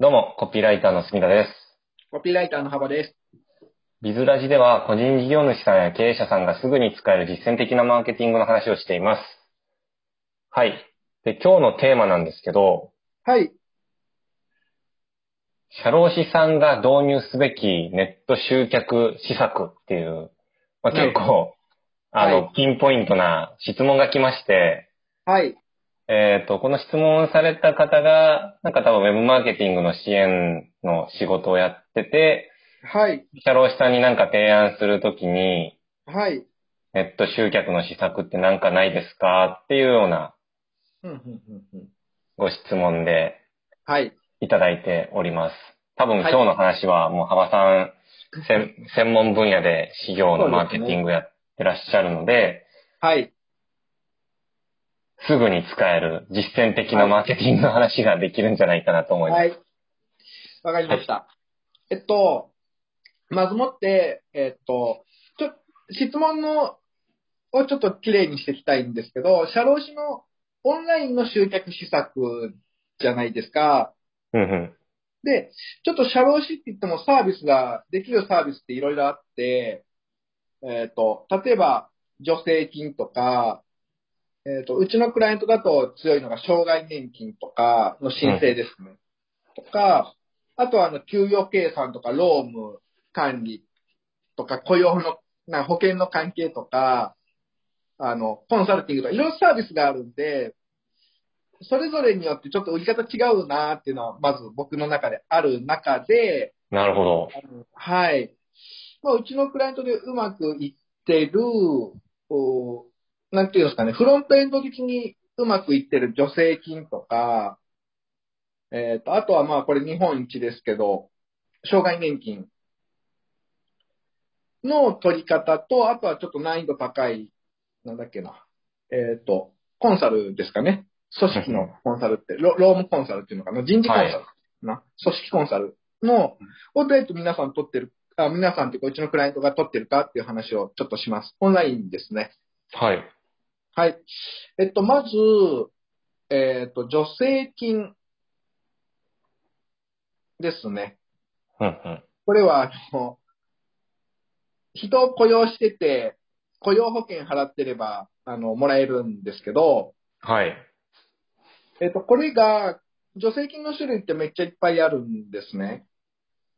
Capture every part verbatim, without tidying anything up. どうも、コピーライターの杉田です。コピーライターの幅です。ビズラジでは、個人事業主さんや経営者さんがすぐに使える実践的なマーケティングの話をしています。はい。で、今日のテーマなんですけど、はい。社労士さんが導入すべきネット集客施策っていう、まあ、結構、はい、あの、ピンポイントな質問が来まして、はい。えっと、この質問された方が、なんか多分ウェブマーケティングの支援の仕事をやってて、はい。社労士さんになんか提案するときに、はい。ネット集客の施策ってなんかないですかっていうような、ご質問で、はい。いただいております。多分今日の話はもう幅さん、せ、専門分野で事業のマーケティングやってらっしゃるので、はい。すぐに使える実践的なマーケティングの話ができるんじゃないかなと思います。はい。わかりました。はい、えっと、まずもって、えっと、ちょ、質問のをちょっときれいにしていきたいんですけど、社労士のオンラインの集客施策じゃないですか。うんうん。で、ちょっと社労士って言ってもサービスが、できるサービスっていろいろあって、えっと、例えば、助成金とか、えっと、うちのクライアントだと強いのが障害年金とかの申請ですね。うん、とか、あとはあの給与計算とか労務管理とか雇用の、な保険の関係とか、あの、コンサルティングとかいろいろサービスがあるんで、それぞれによってちょっと売り方違うなーっていうのはまず僕の中である中で。なるほど。はい。まあ、うちのクライアントでうまくいってる、なんていうんですかね、フロントエンド的にうまくいってる助成金とか、えっと、あとはまあこれ日本一ですけど、障害年金の取り方と、あとはちょっと難易度高い、なんだっけな、えっと、コンサルですかね。組織のコンサルって、ロームコンサルっていうのかな、人事コンサルな、はい、組織コンサルの、をどうやって皆さん取ってる、あ皆さんってこううちのクライアントが取ってるかっていう話をちょっとします。オンラインですね。はい。はい。えっと、まず、えっと、助成金ですね。うんうん、これは、あの、人を雇用してて、雇用保険払ってれば、あの、もらえるんですけど、はい。えっと、これが、助成金の種類ってめっちゃいっぱいあるんですね。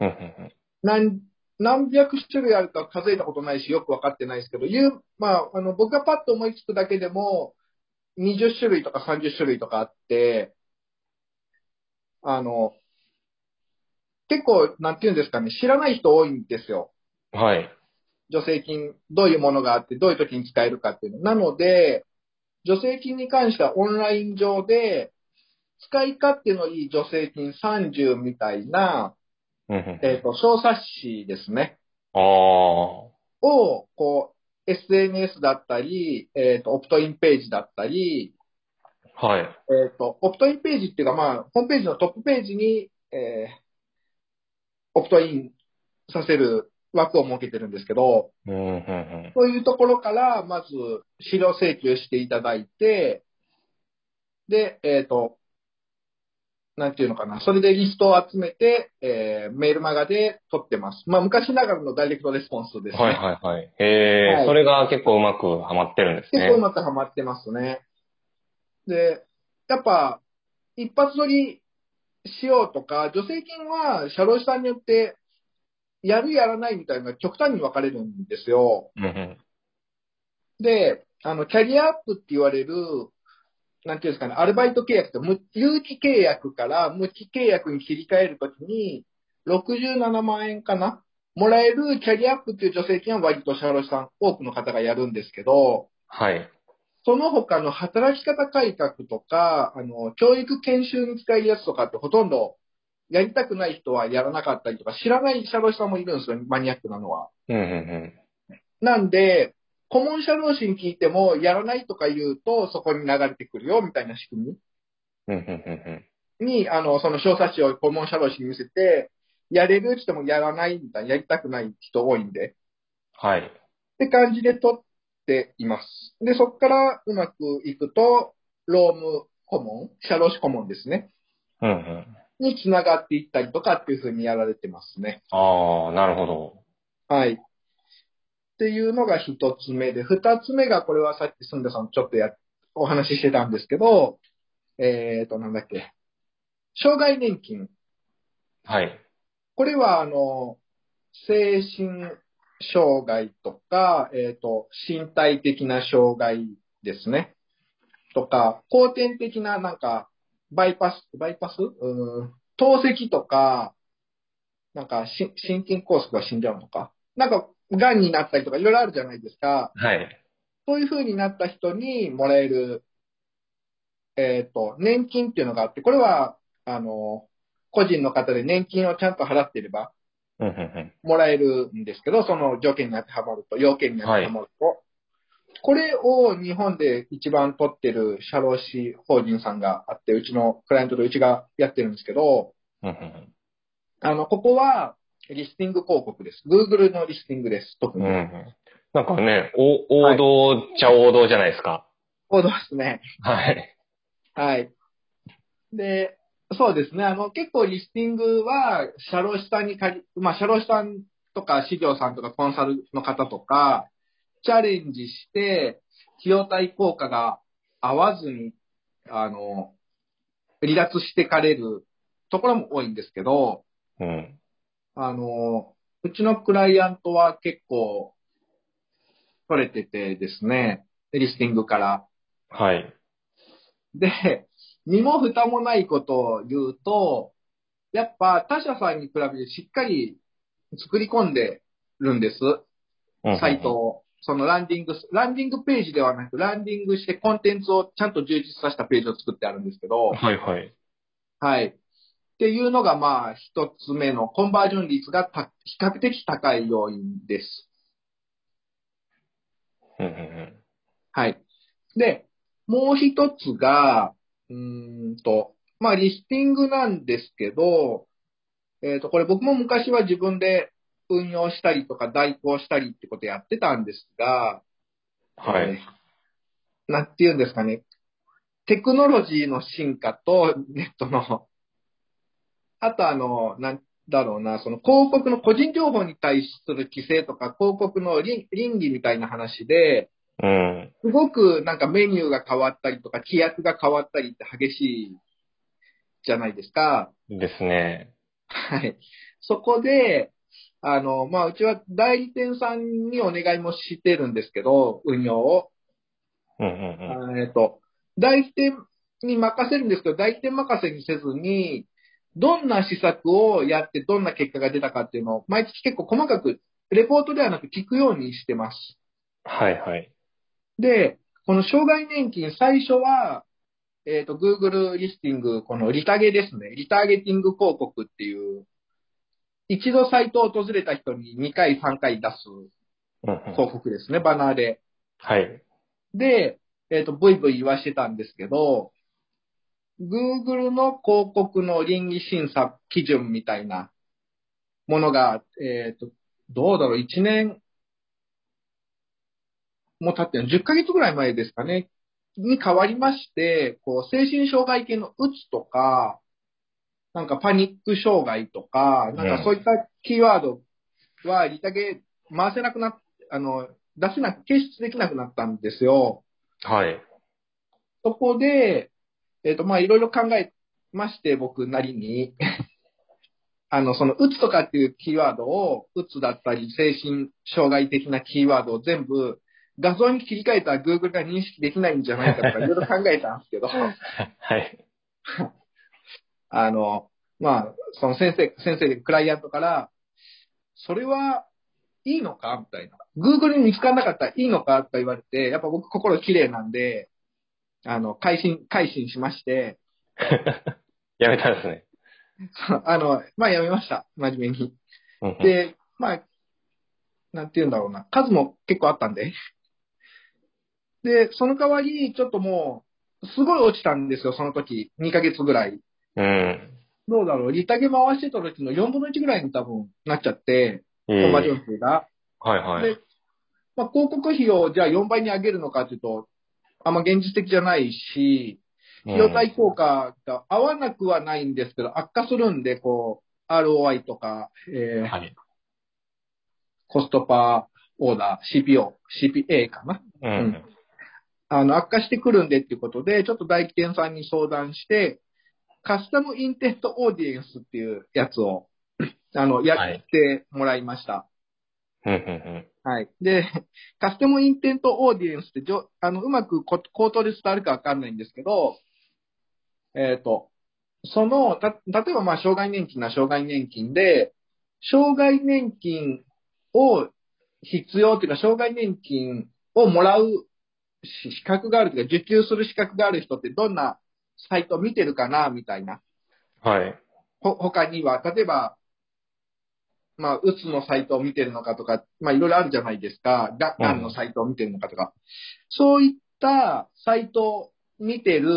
うんうんうん、なん何百種類あるか数えたことないし、よく分かってないですけど、いう、まあ、あの、僕がパッと思いつくだけでも、にじゅっしゅるいとかさんじゅっしゅるいとかあって、あの、結構、なんていうんですかね、知らない人多いんですよ。はい。助成金、どういうものがあって、どういう時に使えるかっていうの。なので、助成金に関してはオンライン上で、使い勝手のいい助成金さんじゅうみたいな、えっと、小冊子ですね。ああ。を、こう、エスエヌエス だったり、えっと、オプトインページだったり、はい。えっと、オプトインページっていうか、まあ、ホームページのトップページに、えー、オプトインさせる枠を設けてるんですけど、うんうんうん、そういうところから、まず、資料請求していただいて、で、えっと、なんていうのかな。それでリストを集めて、えー、メールマガで撮ってます。まあ、昔ながらのダイレクトレスポンスですね。はいはいはい。へー、はい、それが結構うまくハマってるんですね。結構うまくハマってますね。で、やっぱ、一発撮りしようとか、助成金は社労士さんによって、やるやらないみたいな極端に分かれるんですよ。うんうん、で、あの、キャリアアップって言われる、なんていうんですかね、アルバイト契約と有期契約から無期契約に切り替えるときに、ろくじゅうななまんえんかなもらえるキャリアアップっていう助成金は割と社労士さん、多くの方がやるんですけど、はい。その他の働き方改革とか、あの、教育研修に使えるやつとかってほとんどやりたくない人はやらなかったりとか、知らない社労士さんもいるんですよ、マニアックなのは。うんうんうん。なんで、顧問社労士に聞いても、やらないとか言うと、そこに流れてくるよ、みたいな仕組みに、あの、その小冊子を顧問社労士に見せて、やれるって言ってもやらない、みたいな、やりたくない人多いんで。はい。って感じで取っています。で、そこからうまくいくと、労務顧問、社労士顧問ですね。うんうん。につながっていったりとかっていうふうにやられてますね。ああ、なるほど。はい。っていうのが一つ目で、二つ目がこれはさっきすんださんちょっとやお話ししてたんですけど、えっとなんだっけ、障害年金。はい。これはあの精神障害とか、えっと身体的な障害ですね。とか後天的ななんかバイパス、バイパス、うーん、透析とか、なんかし心筋梗塞が死んじゃうのか、なんか癌になったりとかいろいろあるじゃないですか。はい。そういう風になった人にもらえるえっと年金っていうのがあって、これはあの個人の方で年金をちゃんと払っていればもらえるんですけど、その条件に当てはまると、要件に当てはまると。はい、これを日本で一番取ってる社労士法人さんがあって、うちのクライアントとうちがやってるんですけど、あの、ここはリスティング広告です。Google のリスティングです、特に。うん、なんかね、王道っちゃ王道じゃないですか。王道ですね。はい。はい。で、そうですね、あの、結構リスティングは社労士さんに限り、まあ、社労士さんとか、士業さんとか、コンサルの方とか、チャレンジして費用対効果が合わずにあの離脱してかれるところも多いんですけど、うん、あのうちのクライアントは結構取れててですね、リスティングから。はい。で、身も蓋もないことを言うと、やっぱ他社さんに比べてしっかり作り込んでるんです、サイトを。そのランディング、ランディングページではなく、ランディングしてコンテンツをちゃんと充実させたページを作ってあるんですけど。はいはい。はい。っていうのが、まあ、一つ目のコンバージョン率がた比較的高い要因です。はい。で、もう一つが、うーんと、まあ、リスティングなんですけど、えっと、これ僕も昔は自分で、運用したりとか代行したりってことやってたんですが、はい、えー。なんていうんですかね。テクノロジーの進化とネットの、あとあの、なんだろうな、その広告の個人情報に対する規制とか広告の倫理みたいな話で、うん、すごくなんかメニューが変わったりとか規約が変わったりって激しいじゃないですか。ですね。はい。そこで、あの、まあ、うちは代理店さんにお願いもしてるんですけど、運用を。うんうんうん。えっと、代理店に任せるんですけど、代理店任せにせずに、どんな施策をやってどんな結果が出たかっていうのを、毎月結構細かく、レポートではなく聞くようにしてます。はいはい。で、この障害年金、最初は、えっと、Google リスティング、このリタゲですね。リターゲティング広告っていう、一度サイトを訪れた人ににかいさんかい出す広告ですね、うんうん、バナーで。はい。で、えっと、ブイブイ言わしてたんですけど、Google の広告の倫理審査基準みたいなものが、えっと、どうだろう、いちねんも経ってる、じゅっかげつぐらい前ですかね、に変わりまして、こう、精神障害系のうつとか、なんかパニック障害とか、なんかそういったキーワードは利下げ回せなくなっ、あの、出せなく、検出できなくなったんですよ。はい。そこで、えっ、ー、と、まあ、いろいろ考えまして、僕なりに、あの、その、うつとかっていうキーワードを、うつだったり、精神障害的なキーワードを全部、画像に切り替えたら Google が認識できないんじゃないかとか、いろいろ考えたんですけど。はい。あの、まあ、その先生、先生、クライアントから、それはいいのかみたいな。Google に見つからなかったらいいのかと言われて、やっぱ僕心綺麗なんで、あの、改心、改心しまして。やめたんですね。あの、まあ、やめました。真面目に。うんうん、で、まあ、なんて言うんだろうな。数も結構あったんで。で、その代わり、ちょっともう、すごい落ちたんですよ、その時。にかげつぐらい。うん、どうだろう、利下げ回してた時のよんぶんのいちぐらいに多分なっちゃって、コンバージョン数が。はいはい。で、まあ、広告費をじゃあよんばいに上げるのかっていうと、あんま現実的じゃないし、費用対効果が合わなくはないんですけど、悪化するんで、こう、アールオーアイ とか、えーはい、コストパーオーダー、シーピーオー、シーピーエー かな。うんうん、あの悪化してくるんでっていうことで、ちょっと大起点さんに相談して、カスタムインテントオーディエンスっていうやつを、あの、やってもらいました。はい。はい、で、カスタムインテントオーディエンスって、あのうまく口頭で伝わるかわかんないんですけど、えっと、その、た、例えばまあ、障害年金な障害年金で、障害年金を必要というか、障害年金をもらう資格があるというか、受給する資格がある人ってどんなサイトを見てるかな、みたいな。はい。ほ、他には、例えば、まあ、うつのサイトを見てるのかとか、まあ、いろいろあるじゃないですか。が、がんのサイトを見てるのかとか。うん、そういったサイトを見てる、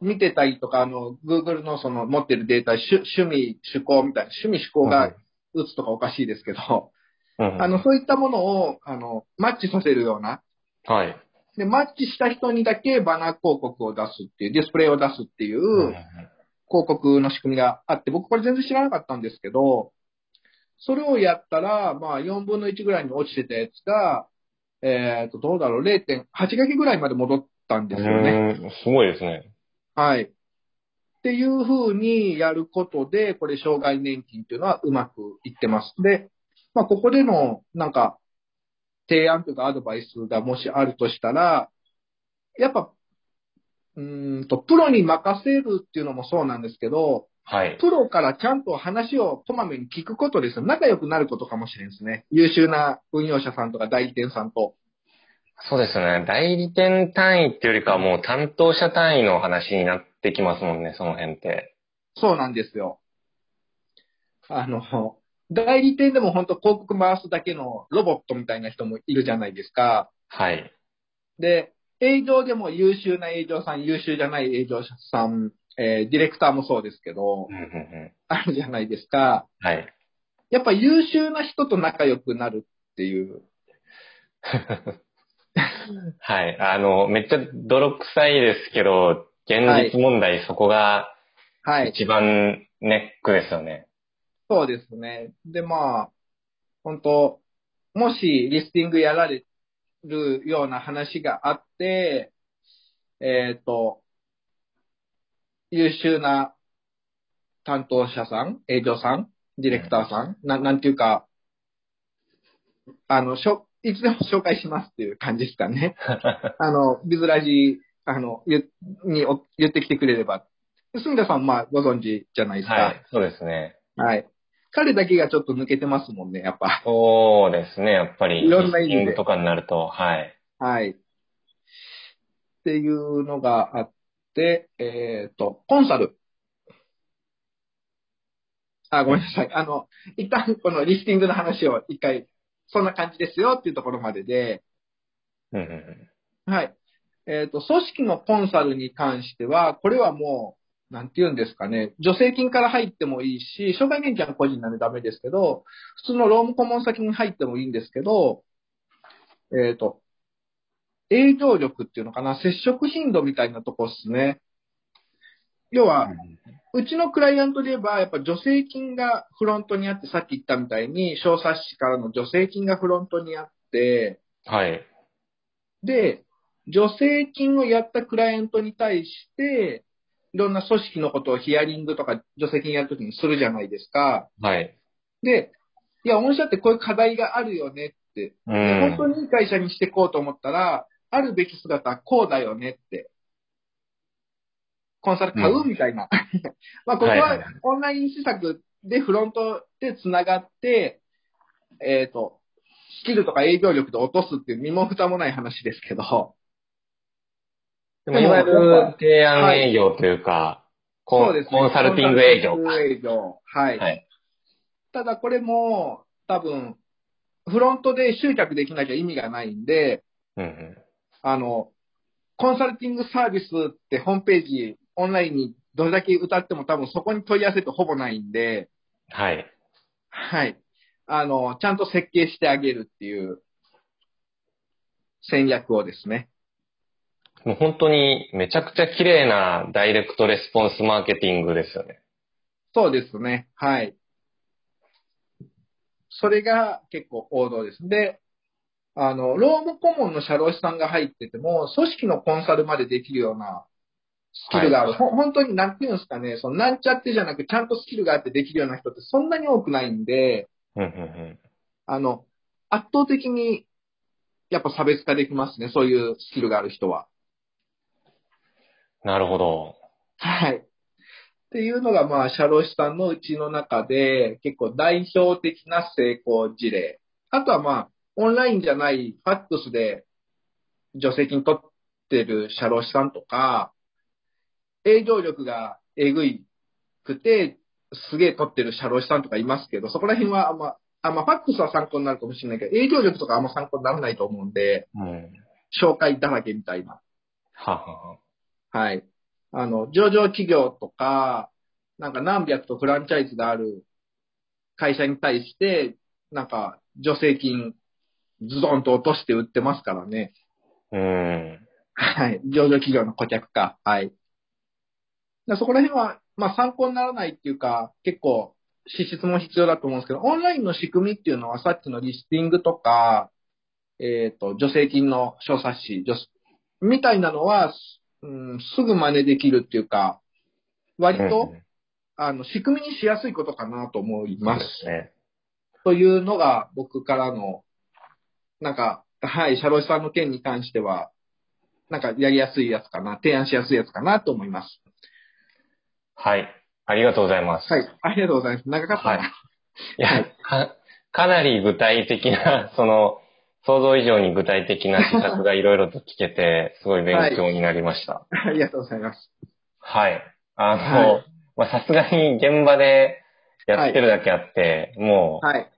見てたりとか、あの、Google のその持ってるデータ、趣味、趣向みたいな、趣味、趣向がうつとかおかしいですけど、うん、あの、そういったものを、あの、マッチさせるような。はい。で、マッチした人にだけバナー広告を出すっていう、ディスプレイを出すっていう、うん広告の仕組みがあって、僕これ全然知らなかったんですけど、それをやったら、まあよんぶんのいちぐらいに落ちてたやつが、えっと、どうだろう、れいてんはち 掛けぐらいまで戻ったんですよね。うん、すごいですね。はい。っていう風にやることで、これ障害年金っていうのはうまくいってます。で、まあここでのなんか提案というかアドバイスがもしあるとしたら、やっぱ、うーんとプロに任せるっていうのもそうなんですけど、はい、プロからちゃんと話をこまめに聞くことですよ。仲良くなることかもしれんですね。優秀な運用者さんとか代理店さんと。そうですね。代理店単位っていうよりかはもう担当者単位の話になってきますもんね、その辺って。そうなんですよ。あの、代理店でも本当広告回すだけのロボットみたいな人もいるじゃないですか。はい。で、営業でも優秀な営業さん、優秀じゃない営業者さん、えー、ディレクターもそうですけど、うんうんうん、あるじゃないですか。はい。やっぱ優秀な人と仲良くなるっていう。はい。あの、めっちゃ泥臭いですけど、現実問題、はい、そこが一番ネックですよね。はい、そうですね。で、まあ、本当もしリスティングやられて、るような話があって、えっと、優秀な担当者さん、営業さん、ディレクターさん、うん、な、なんていうか、あの、しょ、いつでも紹介しますっていう感じですかね。あの、ビズラジ、あの、ゆ、にお、言ってきてくれれば。住田さん、まあ、ご存知じゃないですか。はい、そうですね。はい。彼だけがちょっと抜けてますもんね、やっぱ。そうですね、やっぱり。いろんな意味で。とかになると、はい。はい。っていうのがあって、えっと、コンサル。あ、ごめんなさい。あの、一旦このリスティングの話を一回、そんな感じですよっていうところまでで。うんうん、はい。えっと、組織のコンサルに関しては、これはもう、なんて言うんですかね。助成金から入ってもいいし、障害年金は個人なんでダメですけど、普通の労務顧問先に入ってもいいんですけど、えっと、営業力っていうのかな、接触頻度みたいなとこですね。要は、うちのクライアントで言えば、やっぱ助成金がフロントにあって、さっき言ったみたいに、小冊子からの助成金がフロントにあって、はい。で、助成金をやったクライアントに対して、いろんな組織のことをヒアリングとか助成金やるときにするじゃないですか。はい。で、いや、御社ってこういう課題があるよねって。うん。本当にいい会社にしていこうと思ったら、あるべき姿はこうだよねって。コンサル買う、うん、みたいな。まあ、ここはオンライン施策でフロントでつながって、えっと、スキルとか営業力で落とすっていう身も蓋もない話ですけど。でもいわゆる提案営業というか、はい、コン、そうですね、コンサルティング営業か。営業。はい。はい、ただこれも多分、フロントで集客できなきゃ意味がないんで、うんうん、あの、コンサルティングサービスってホームページ、オンラインにどれだけ歌っても多分そこに問い合わせってほぼないんで、はい。はい。あの、ちゃんと設計してあげるっていう戦略をですね。もう本当にめちゃくちゃ綺麗なダイレクトレスポンスマーケティングですよね。そうですね。はい。それが結構王道です。で、あの、労務顧問の社労士さんが入ってても、組織のコンサルまでできるようなスキルがある。はい、本当になんていうんですかね、そのなんちゃってじゃなくちゃんとスキルがあってできるような人ってそんなに多くないんで、うんうんうん、あの、圧倒的にやっぱ差別化できますね、そういうスキルがある人は。なるほど。はい。っていうのが、まあ、社労士さんのうちの中で、結構代表的な成功事例。あとは、まあ、オンラインじゃないファックスで助成金取ってる社労士さんとか、営業力がえぐいくて、すげえ取ってる社労士さんとかいますけど、そこら辺はあんま、あんまファックスは参考になるかもしれないけど、営業力とかあんま参考にならないと思うんで、うん、紹介だらけみたいな。はは。はい。あの、上場企業とか、なんか何百とフランチャイズがある会社に対して、なんか助成金ズドンと落として売ってますからね。うん。はい。上場企業の顧客か。はい。だそこら辺は、まあ参考にならないっていうか、結構資質も必要だと思うんですけど、オンラインの仕組みっていうのはさっきのリスティングとか、えっと、助成金の小冊子、みたいなのは、うん、すぐ真似できるっていうか、割と、うん、あの、仕組みにしやすいことかなと思います。そうですね。というのが僕からの、なんか、はい、社労士さんの件に関しては、なんかやりやすいやつかな、提案しやすいやつかなと思います。はい、ありがとうございます。はい、ありがとうございます。長かったな。はい。いや、か、かなり具体的な、その、想像以上に具体的な施策がいろいろと聞けて、すごい勉強になりました。はい、ありがとうございます。はい。あの、ま、さすがに現場でやってるだけあって、はい、もう、はい、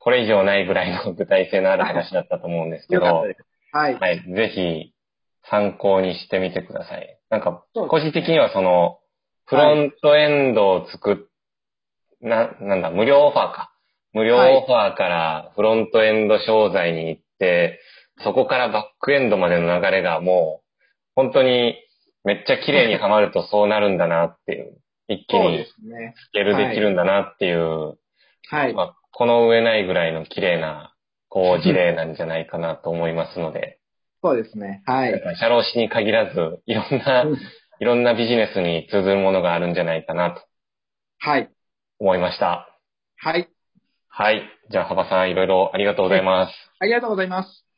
これ以上ないぐらいの具体性のある話だったと思うんですけど、はい。はいはい、ぜひ参考にしてみてください。なんか、個人的にはその、フロントエンドを作っ、はい、な、なんだ、無料オファーか。無料オファーからフロントエンド商材に行って、はい、そこからバックエンドまでの流れがもう、本当にめっちゃ綺麗にはまるとそうなるんだなっていう、一気にスケールできるんだなっていう、はいまあ、この上ないぐらいの綺麗なこう事例なんじゃないかなと思いますので。そうですね。はい。社労士に限らず、いろんな、いろんなビジネスに通ずるものがあるんじゃないかなと。はい。思いました。はい。はい。じゃあ、幅さん、いろいろありがとうございます。ありがとうございます。